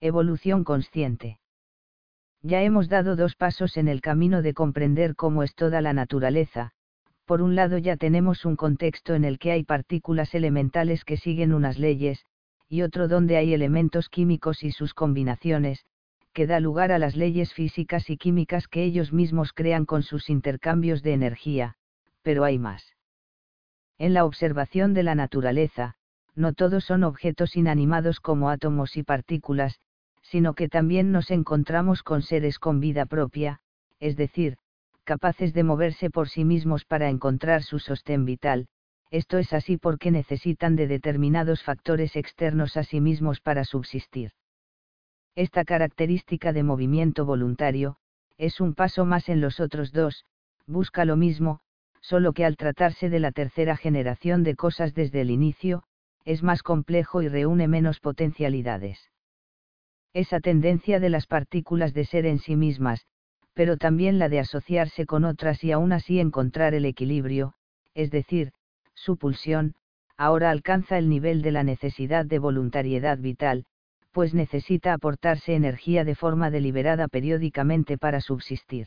Evolución consciente. Ya hemos dado 2 pasos en el camino de comprender cómo es toda la naturaleza. Por un lado, ya tenemos un contexto en el que hay partículas elementales que siguen unas leyes, y otro donde hay elementos químicos y sus combinaciones, que da lugar a las leyes físicas y químicas que ellos mismos crean con sus intercambios de energía, pero hay más. En la observación de la naturaleza, no todos son objetos inanimados como átomos y partículas, sino que también nos encontramos con seres con vida propia, es decir, capaces de moverse por sí mismos para encontrar su sostén vital. Esto es así porque necesitan de determinados factores externos a sí mismos para subsistir. Esta característica de movimiento voluntario es un paso más en los otros 2, busca lo mismo, solo que al tratarse de la tercera generación de cosas desde el inicio, es más complejo y reúne menos potencialidades. Esa tendencia de las partículas de ser en sí mismas, pero también la de asociarse con otras y aún así encontrar el equilibrio, es decir, su pulsión, ahora alcanza el nivel de la necesidad de voluntariedad vital, pues necesita aportarse energía de forma deliberada periódicamente para subsistir.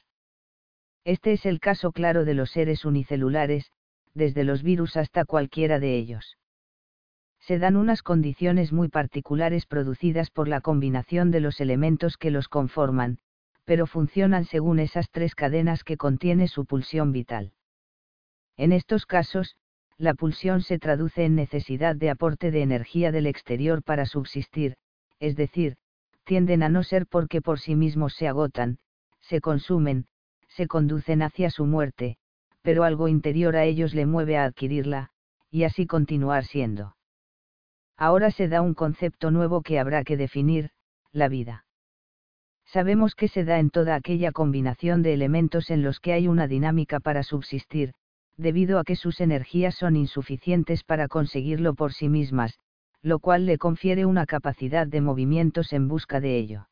Este es el caso claro de los seres unicelulares, desde los virus hasta cualquiera de ellos. Se dan unas condiciones muy particulares producidas por la combinación de los elementos que los conforman, pero funcionan según esas 3 cadenas que contiene su pulsión vital. En estos casos, la pulsión se traduce en necesidad de aporte de energía del exterior para subsistir, es decir, tienden a no ser porque por sí mismos se agotan, se consumen, se conducen hacia su muerte, pero algo interior a ellos le mueve a adquirirla, y así continuar siendo. Ahora se da un concepto nuevo que habrá que definir: la vida. Sabemos que se da en toda aquella combinación de elementos en los que hay una dinámica para subsistir, debido a que sus energías son insuficientes para conseguirlo por sí mismas, lo cual le confiere una capacidad de movimientos en busca de ello.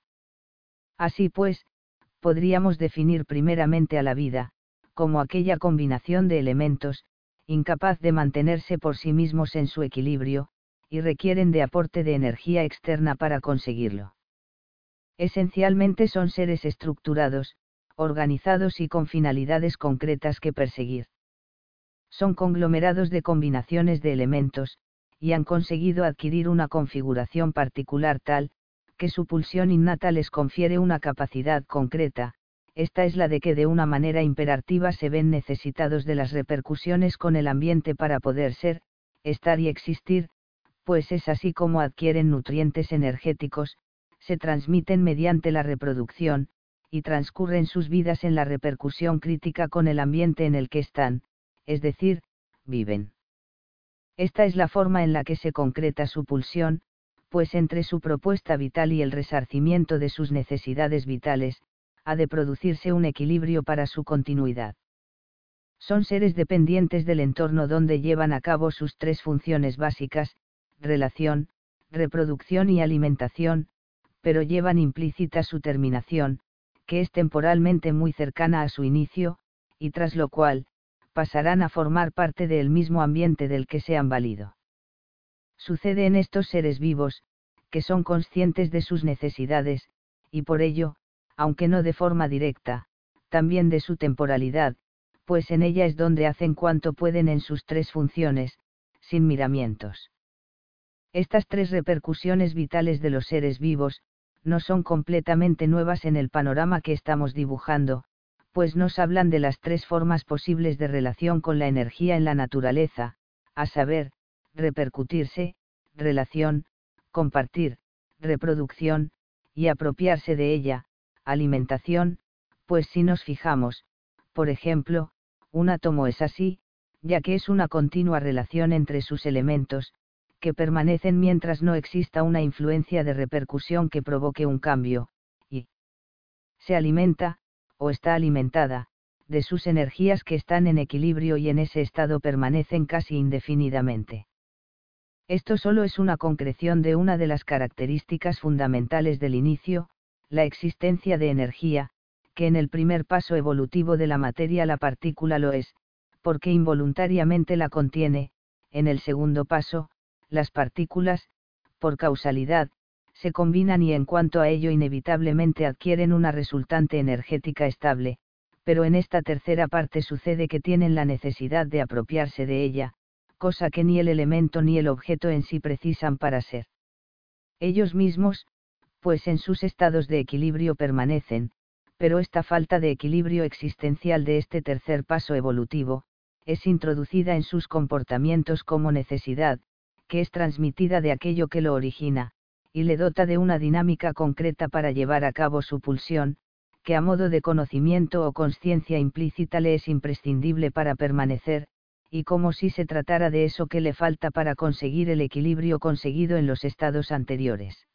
Así pues, podríamos definir primeramente a la vida como aquella combinación de elementos, incapaz de mantenerse por sí mismos en su equilibrio, y requieren de aporte de energía externa para conseguirlo. Esencialmente son seres estructurados, organizados y con finalidades concretas que perseguir. Son conglomerados de combinaciones de elementos, y han conseguido adquirir una configuración particular tal, que su pulsión innata les confiere una capacidad concreta. Esta es la de que de una manera imperativa se ven necesitados de las repercusiones con el ambiente para poder ser, estar y existir, pues es así como adquieren nutrientes energéticos, se transmiten mediante la reproducción, y transcurren sus vidas en la repercusión crítica con el ambiente en el que están, es decir, viven. Esta es la forma en la que se concreta su pulsión, pues entre su propuesta vital y el resarcimiento de sus necesidades vitales, ha de producirse un equilibrio para su continuidad. Son seres dependientes del entorno donde llevan a cabo sus 3 funciones básicas: relación, reproducción y alimentación, pero llevan implícita su terminación, que es temporalmente muy cercana a su inicio, y tras lo cual, pasarán a formar parte del mismo ambiente del que se han valido. Sucede en estos seres vivos, que son conscientes de sus necesidades, y por ello, aunque no de forma directa, también de su temporalidad, pues en ella es donde hacen cuanto pueden en sus 3 funciones, sin miramientos. Estas 3 repercusiones vitales de los seres vivos no son completamente nuevas en el panorama que estamos dibujando, pues nos hablan de las 3 formas posibles de relación con la energía en la naturaleza, a saber, repercutirse, relación, compartir, reproducción, y apropiarse de ella, alimentación, pues si nos fijamos, por ejemplo, un átomo es así, ya que es una continua relación entre sus elementos, que permanecen mientras no exista una influencia de repercusión que provoque un cambio, y se alimenta, o está alimentada, de sus energías que están en equilibrio y en ese estado permanecen casi indefinidamente. Esto solo es una concreción de una de las características fundamentales del inicio, la existencia de energía, que en el primer paso evolutivo de la materia la partícula lo es, porque involuntariamente la contiene, en el segundo paso, las partículas, por causalidad, se combinan y en cuanto a ello inevitablemente adquieren una resultante energética estable, pero en esta tercera parte sucede que tienen la necesidad de apropiarse de ella, cosa que ni el elemento ni el objeto en sí precisan para ser ellos mismos, pues en sus estados de equilibrio permanecen, pero esta falta de equilibrio existencial de este tercer paso evolutivo, es introducida en sus comportamientos como necesidad, que es transmitida de aquello que lo origina, y le dota de una dinámica concreta para llevar a cabo su pulsión, que a modo de conocimiento o conciencia implícita le es imprescindible para permanecer, y como si se tratara de eso que le falta para conseguir el equilibrio conseguido en los estados anteriores.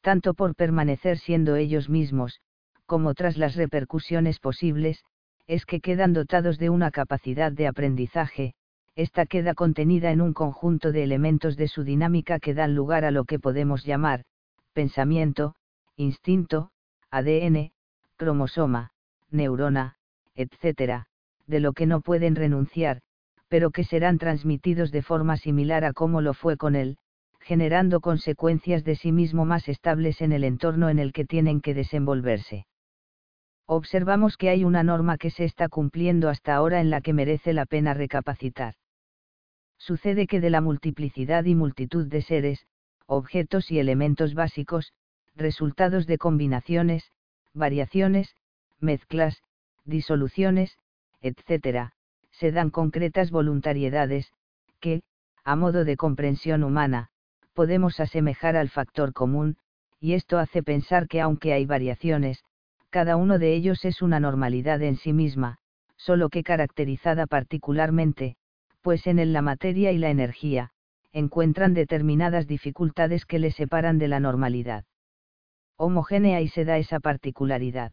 Tanto por permanecer siendo ellos mismos, como tras las repercusiones posibles, es que quedan dotados de una capacidad de aprendizaje, esta queda contenida en un conjunto de elementos de su dinámica que dan lugar a lo que podemos llamar, pensamiento, instinto, ADN, cromosoma, neurona, etc., de lo que no pueden renunciar, pero que serán transmitidos de forma similar a como lo fue con él, generando consecuencias de sí mismo más estables en el entorno en el que tienen que desenvolverse. Observamos que hay una norma que se está cumpliendo hasta ahora en la que merece la pena recapacitar. Sucede que de la multiplicidad y multitud de seres, objetos y elementos básicos, resultados de combinaciones, variaciones, mezclas, disoluciones, etc., se dan concretas voluntariedades, que, a modo de comprensión humana, podemos asemejar al factor común, y esto hace pensar que aunque hay variaciones, cada uno de ellos es una normalidad en sí misma, solo que caracterizada particularmente, pues en él la materia y la energía, encuentran determinadas dificultades que les separan de la normalidad homogénea y se da esa particularidad.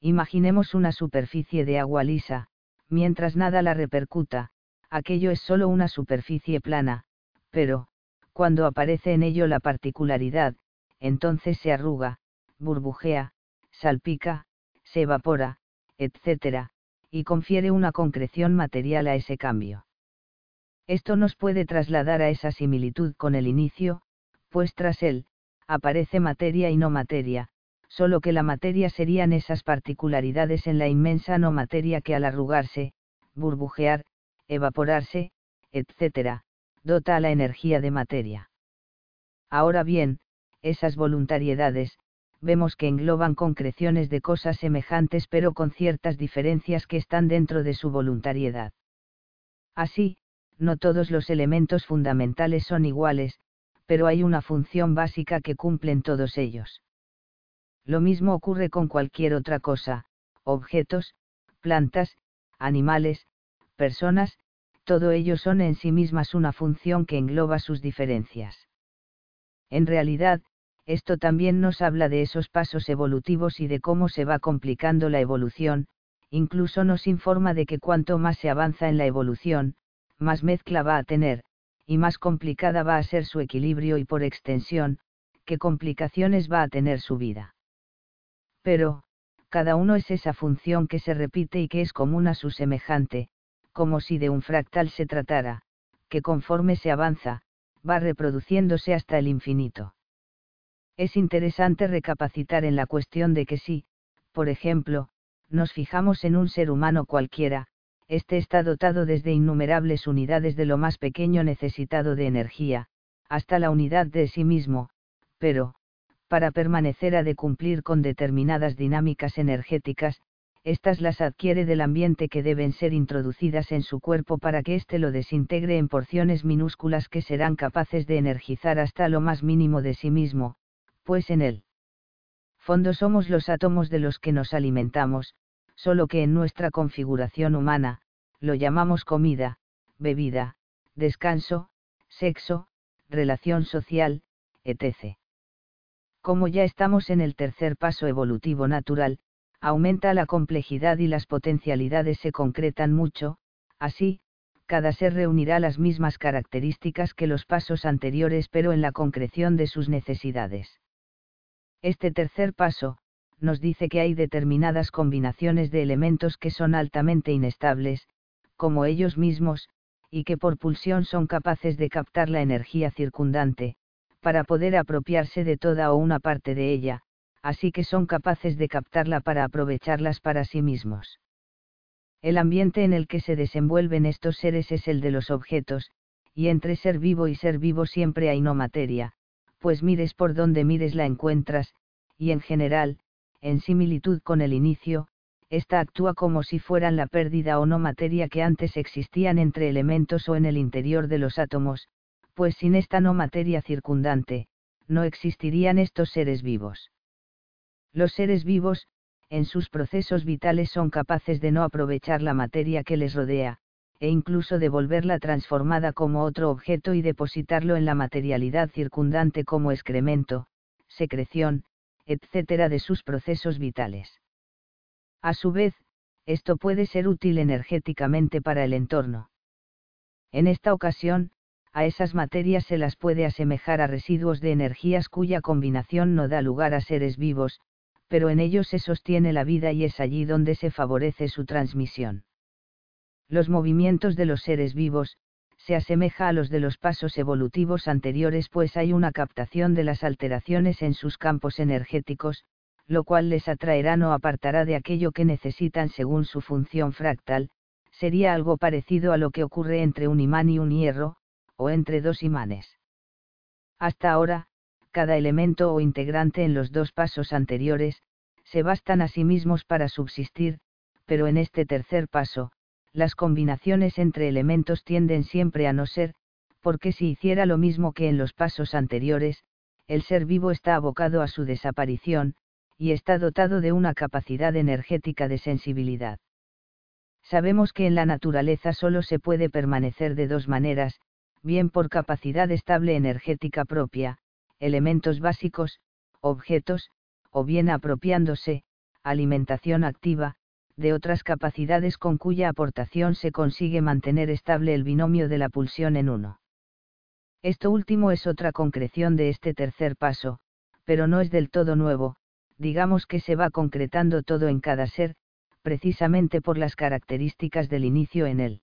Imaginemos una superficie de agua lisa, mientras nada la repercuta, aquello es solo una superficie plana, pero, cuando aparece en ello la particularidad, entonces se arruga, burbujea, salpica, se evapora, etc., y confiere una concreción material a ese cambio. Esto nos puede trasladar a esa similitud con el inicio, pues tras él, aparece materia y no materia, solo que la materia serían esas particularidades en la inmensa no materia que al arrugarse, burbujear, evaporarse, etc., dota a la energía de materia. Ahora bien, esas voluntariedades, vemos que engloban concreciones de cosas semejantes pero con ciertas diferencias que están dentro de su voluntariedad. Así, no todos los elementos fundamentales son iguales, pero hay una función básica que cumplen todos ellos. Lo mismo ocurre con cualquier otra cosa, objetos, plantas, animales, personas, todo ello son en sí mismas una función que engloba sus diferencias. En realidad, esto también nos habla de esos pasos evolutivos y de cómo se va complicando la evolución, incluso nos informa de que cuanto más se avanza en la evolución, más mezcla va a tener, y más complicada va a ser su equilibrio y por extensión, qué complicaciones va a tener su vida. Pero, cada uno es esa función que se repite y que es común a su semejante, como si de un fractal se tratara, que conforme se avanza, va reproduciéndose hasta el infinito. Es interesante recapacitar en la cuestión de que si, por ejemplo, nos fijamos en un ser humano cualquiera, este está dotado desde innumerables unidades de lo más pequeño necesitado de energía, hasta la unidad de sí mismo, pero, para permanecer ha de cumplir con determinadas dinámicas energéticas, estas las adquiere del ambiente que deben ser introducidas en su cuerpo para que éste lo desintegre en porciones minúsculas que serán capaces de energizar hasta lo más mínimo de sí mismo, pues en el fondo somos los átomos de los que nos alimentamos, solo que en nuestra configuración humana, lo llamamos comida, bebida, descanso, sexo, relación social, etc. Como ya estamos en el tercer paso evolutivo natural, aumenta la complejidad y las potencialidades se concretan mucho, así, cada ser reunirá las mismas características que los pasos anteriores pero en la concreción de sus necesidades. Este tercer paso, nos dice que hay determinadas combinaciones de elementos que son altamente inestables, como ellos mismos, y que por pulsión son capaces de captar la energía circundante, para poder apropiarse de toda o una parte de ella, así que son capaces de captarla para aprovecharlas para sí mismos. El ambiente en el que se desenvuelven estos seres es el de los objetos, y entre ser vivo y ser vivo siempre hay no materia, pues mires por donde mires la encuentras, y en general, en similitud con el inicio, esta actúa como si fueran la pérdida o no materia que antes existían entre elementos o en el interior de los átomos, pues sin esta no materia circundante, no existirían estos seres vivos. Los seres vivos, en sus procesos vitales son capaces de no aprovechar la materia que les rodea, e incluso de volverla transformada como otro objeto y depositarlo en la materialidad circundante como excremento, secreción, etc. de sus procesos vitales. A su vez, esto puede ser útil energéticamente para el entorno. En esta ocasión, a esas materias se las puede asemejar a residuos de energías cuya combinación no da lugar a seres vivos, pero en ellos se sostiene la vida y es allí donde se favorece su transmisión. Los movimientos de los seres vivos, se asemeja a los de los pasos evolutivos anteriores pues hay una captación de las alteraciones en sus campos energéticos, lo cual les atraerá o apartará de aquello que necesitan según su función fractal, sería algo parecido a lo que ocurre entre un imán y un hierro, o entre dos imanes. Hasta ahora, cada elemento o integrante en los dos pasos anteriores, se bastan a sí mismos para subsistir, pero en este tercer paso, las combinaciones entre elementos tienden siempre a no ser, porque si hiciera lo mismo que en los pasos anteriores, el ser vivo está abocado a su desaparición, y está dotado de una capacidad energética de sensibilidad. Sabemos que en la naturaleza solo se puede permanecer de dos maneras, bien por capacidad estable energética propia, elementos básicos, objetos, o bien apropiándose, alimentación activa, de otras capacidades con cuya aportación se consigue mantener estable el binomio de la pulsión en uno. Esto último es otra concreción de este tercer paso, pero no es del todo nuevo, digamos que se va concretando todo en cada ser, precisamente por las características del inicio en él.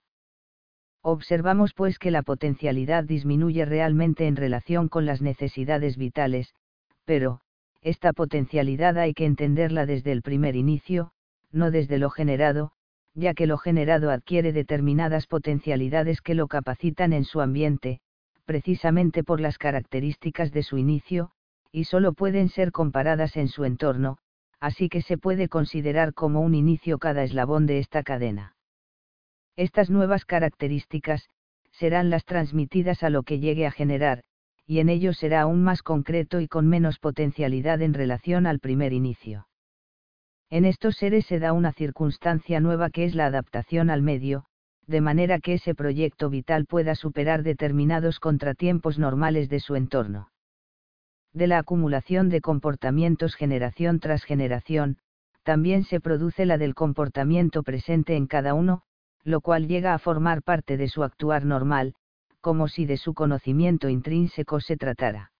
Observamos pues que la potencialidad disminuye realmente en relación con las necesidades vitales, pero, esta potencialidad hay que entenderla desde el primer inicio, no desde lo generado, ya que lo generado adquiere determinadas potencialidades que lo capacitan en su ambiente, precisamente por las características de su inicio, y solo pueden ser comparadas en su entorno, así que se puede considerar como un inicio cada eslabón de esta cadena. Estas nuevas características, serán las transmitidas a lo que llegue a generar, y en ello será aún más concreto y con menos potencialidad en relación al primer inicio. En estos seres se da una circunstancia nueva que es la adaptación al medio, de manera que ese proyecto vital pueda superar determinados contratiempos normales de su entorno. De la acumulación de comportamientos generación tras generación, también se produce la del comportamiento presente en cada uno, lo cual llega a formar parte de su actuar normal, como si de su conocimiento intrínseco se tratara.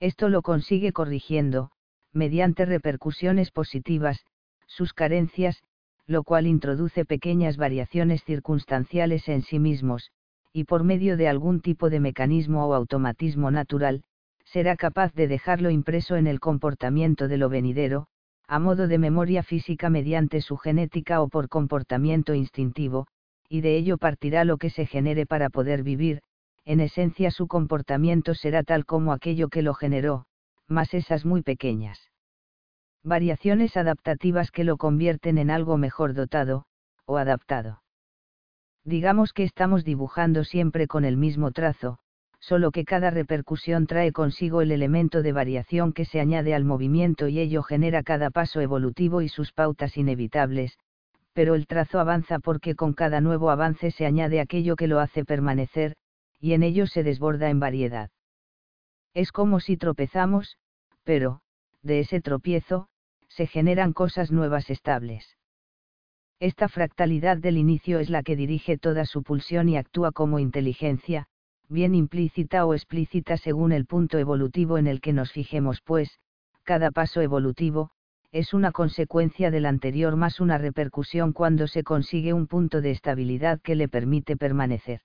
Esto lo consigue corrigiendo, mediante repercusiones positivas, sus carencias, lo cual introduce pequeñas variaciones circunstanciales en sí mismos, y por medio de algún tipo de mecanismo o automatismo natural, será capaz de dejarlo impreso en el comportamiento de lo venidero, a modo de memoria física mediante su genética o por comportamiento instintivo, y de ello partirá lo que se genere para poder vivir, en esencia su comportamiento será tal como aquello que lo generó, más esas muy pequeñas variaciones adaptativas que lo convierten en algo mejor dotado, o adaptado. Digamos que estamos dibujando siempre con el mismo trazo, solo que cada repercusión trae consigo el elemento de variación que se añade al movimiento y ello genera cada paso evolutivo y sus pautas inevitables, pero el trazo avanza porque con cada nuevo avance se añade aquello que lo hace permanecer, y en ello se desborda en variedad. Es como si tropezamos, pero, de ese tropiezo, se generan cosas nuevas estables. Esta fractalidad del inicio es la que dirige toda su pulsión y actúa como inteligencia, bien implícita o explícita según el punto evolutivo en el que nos fijemos, pues, cada paso evolutivo, es una consecuencia del anterior más una repercusión cuando se consigue un punto de estabilidad que le permite permanecer.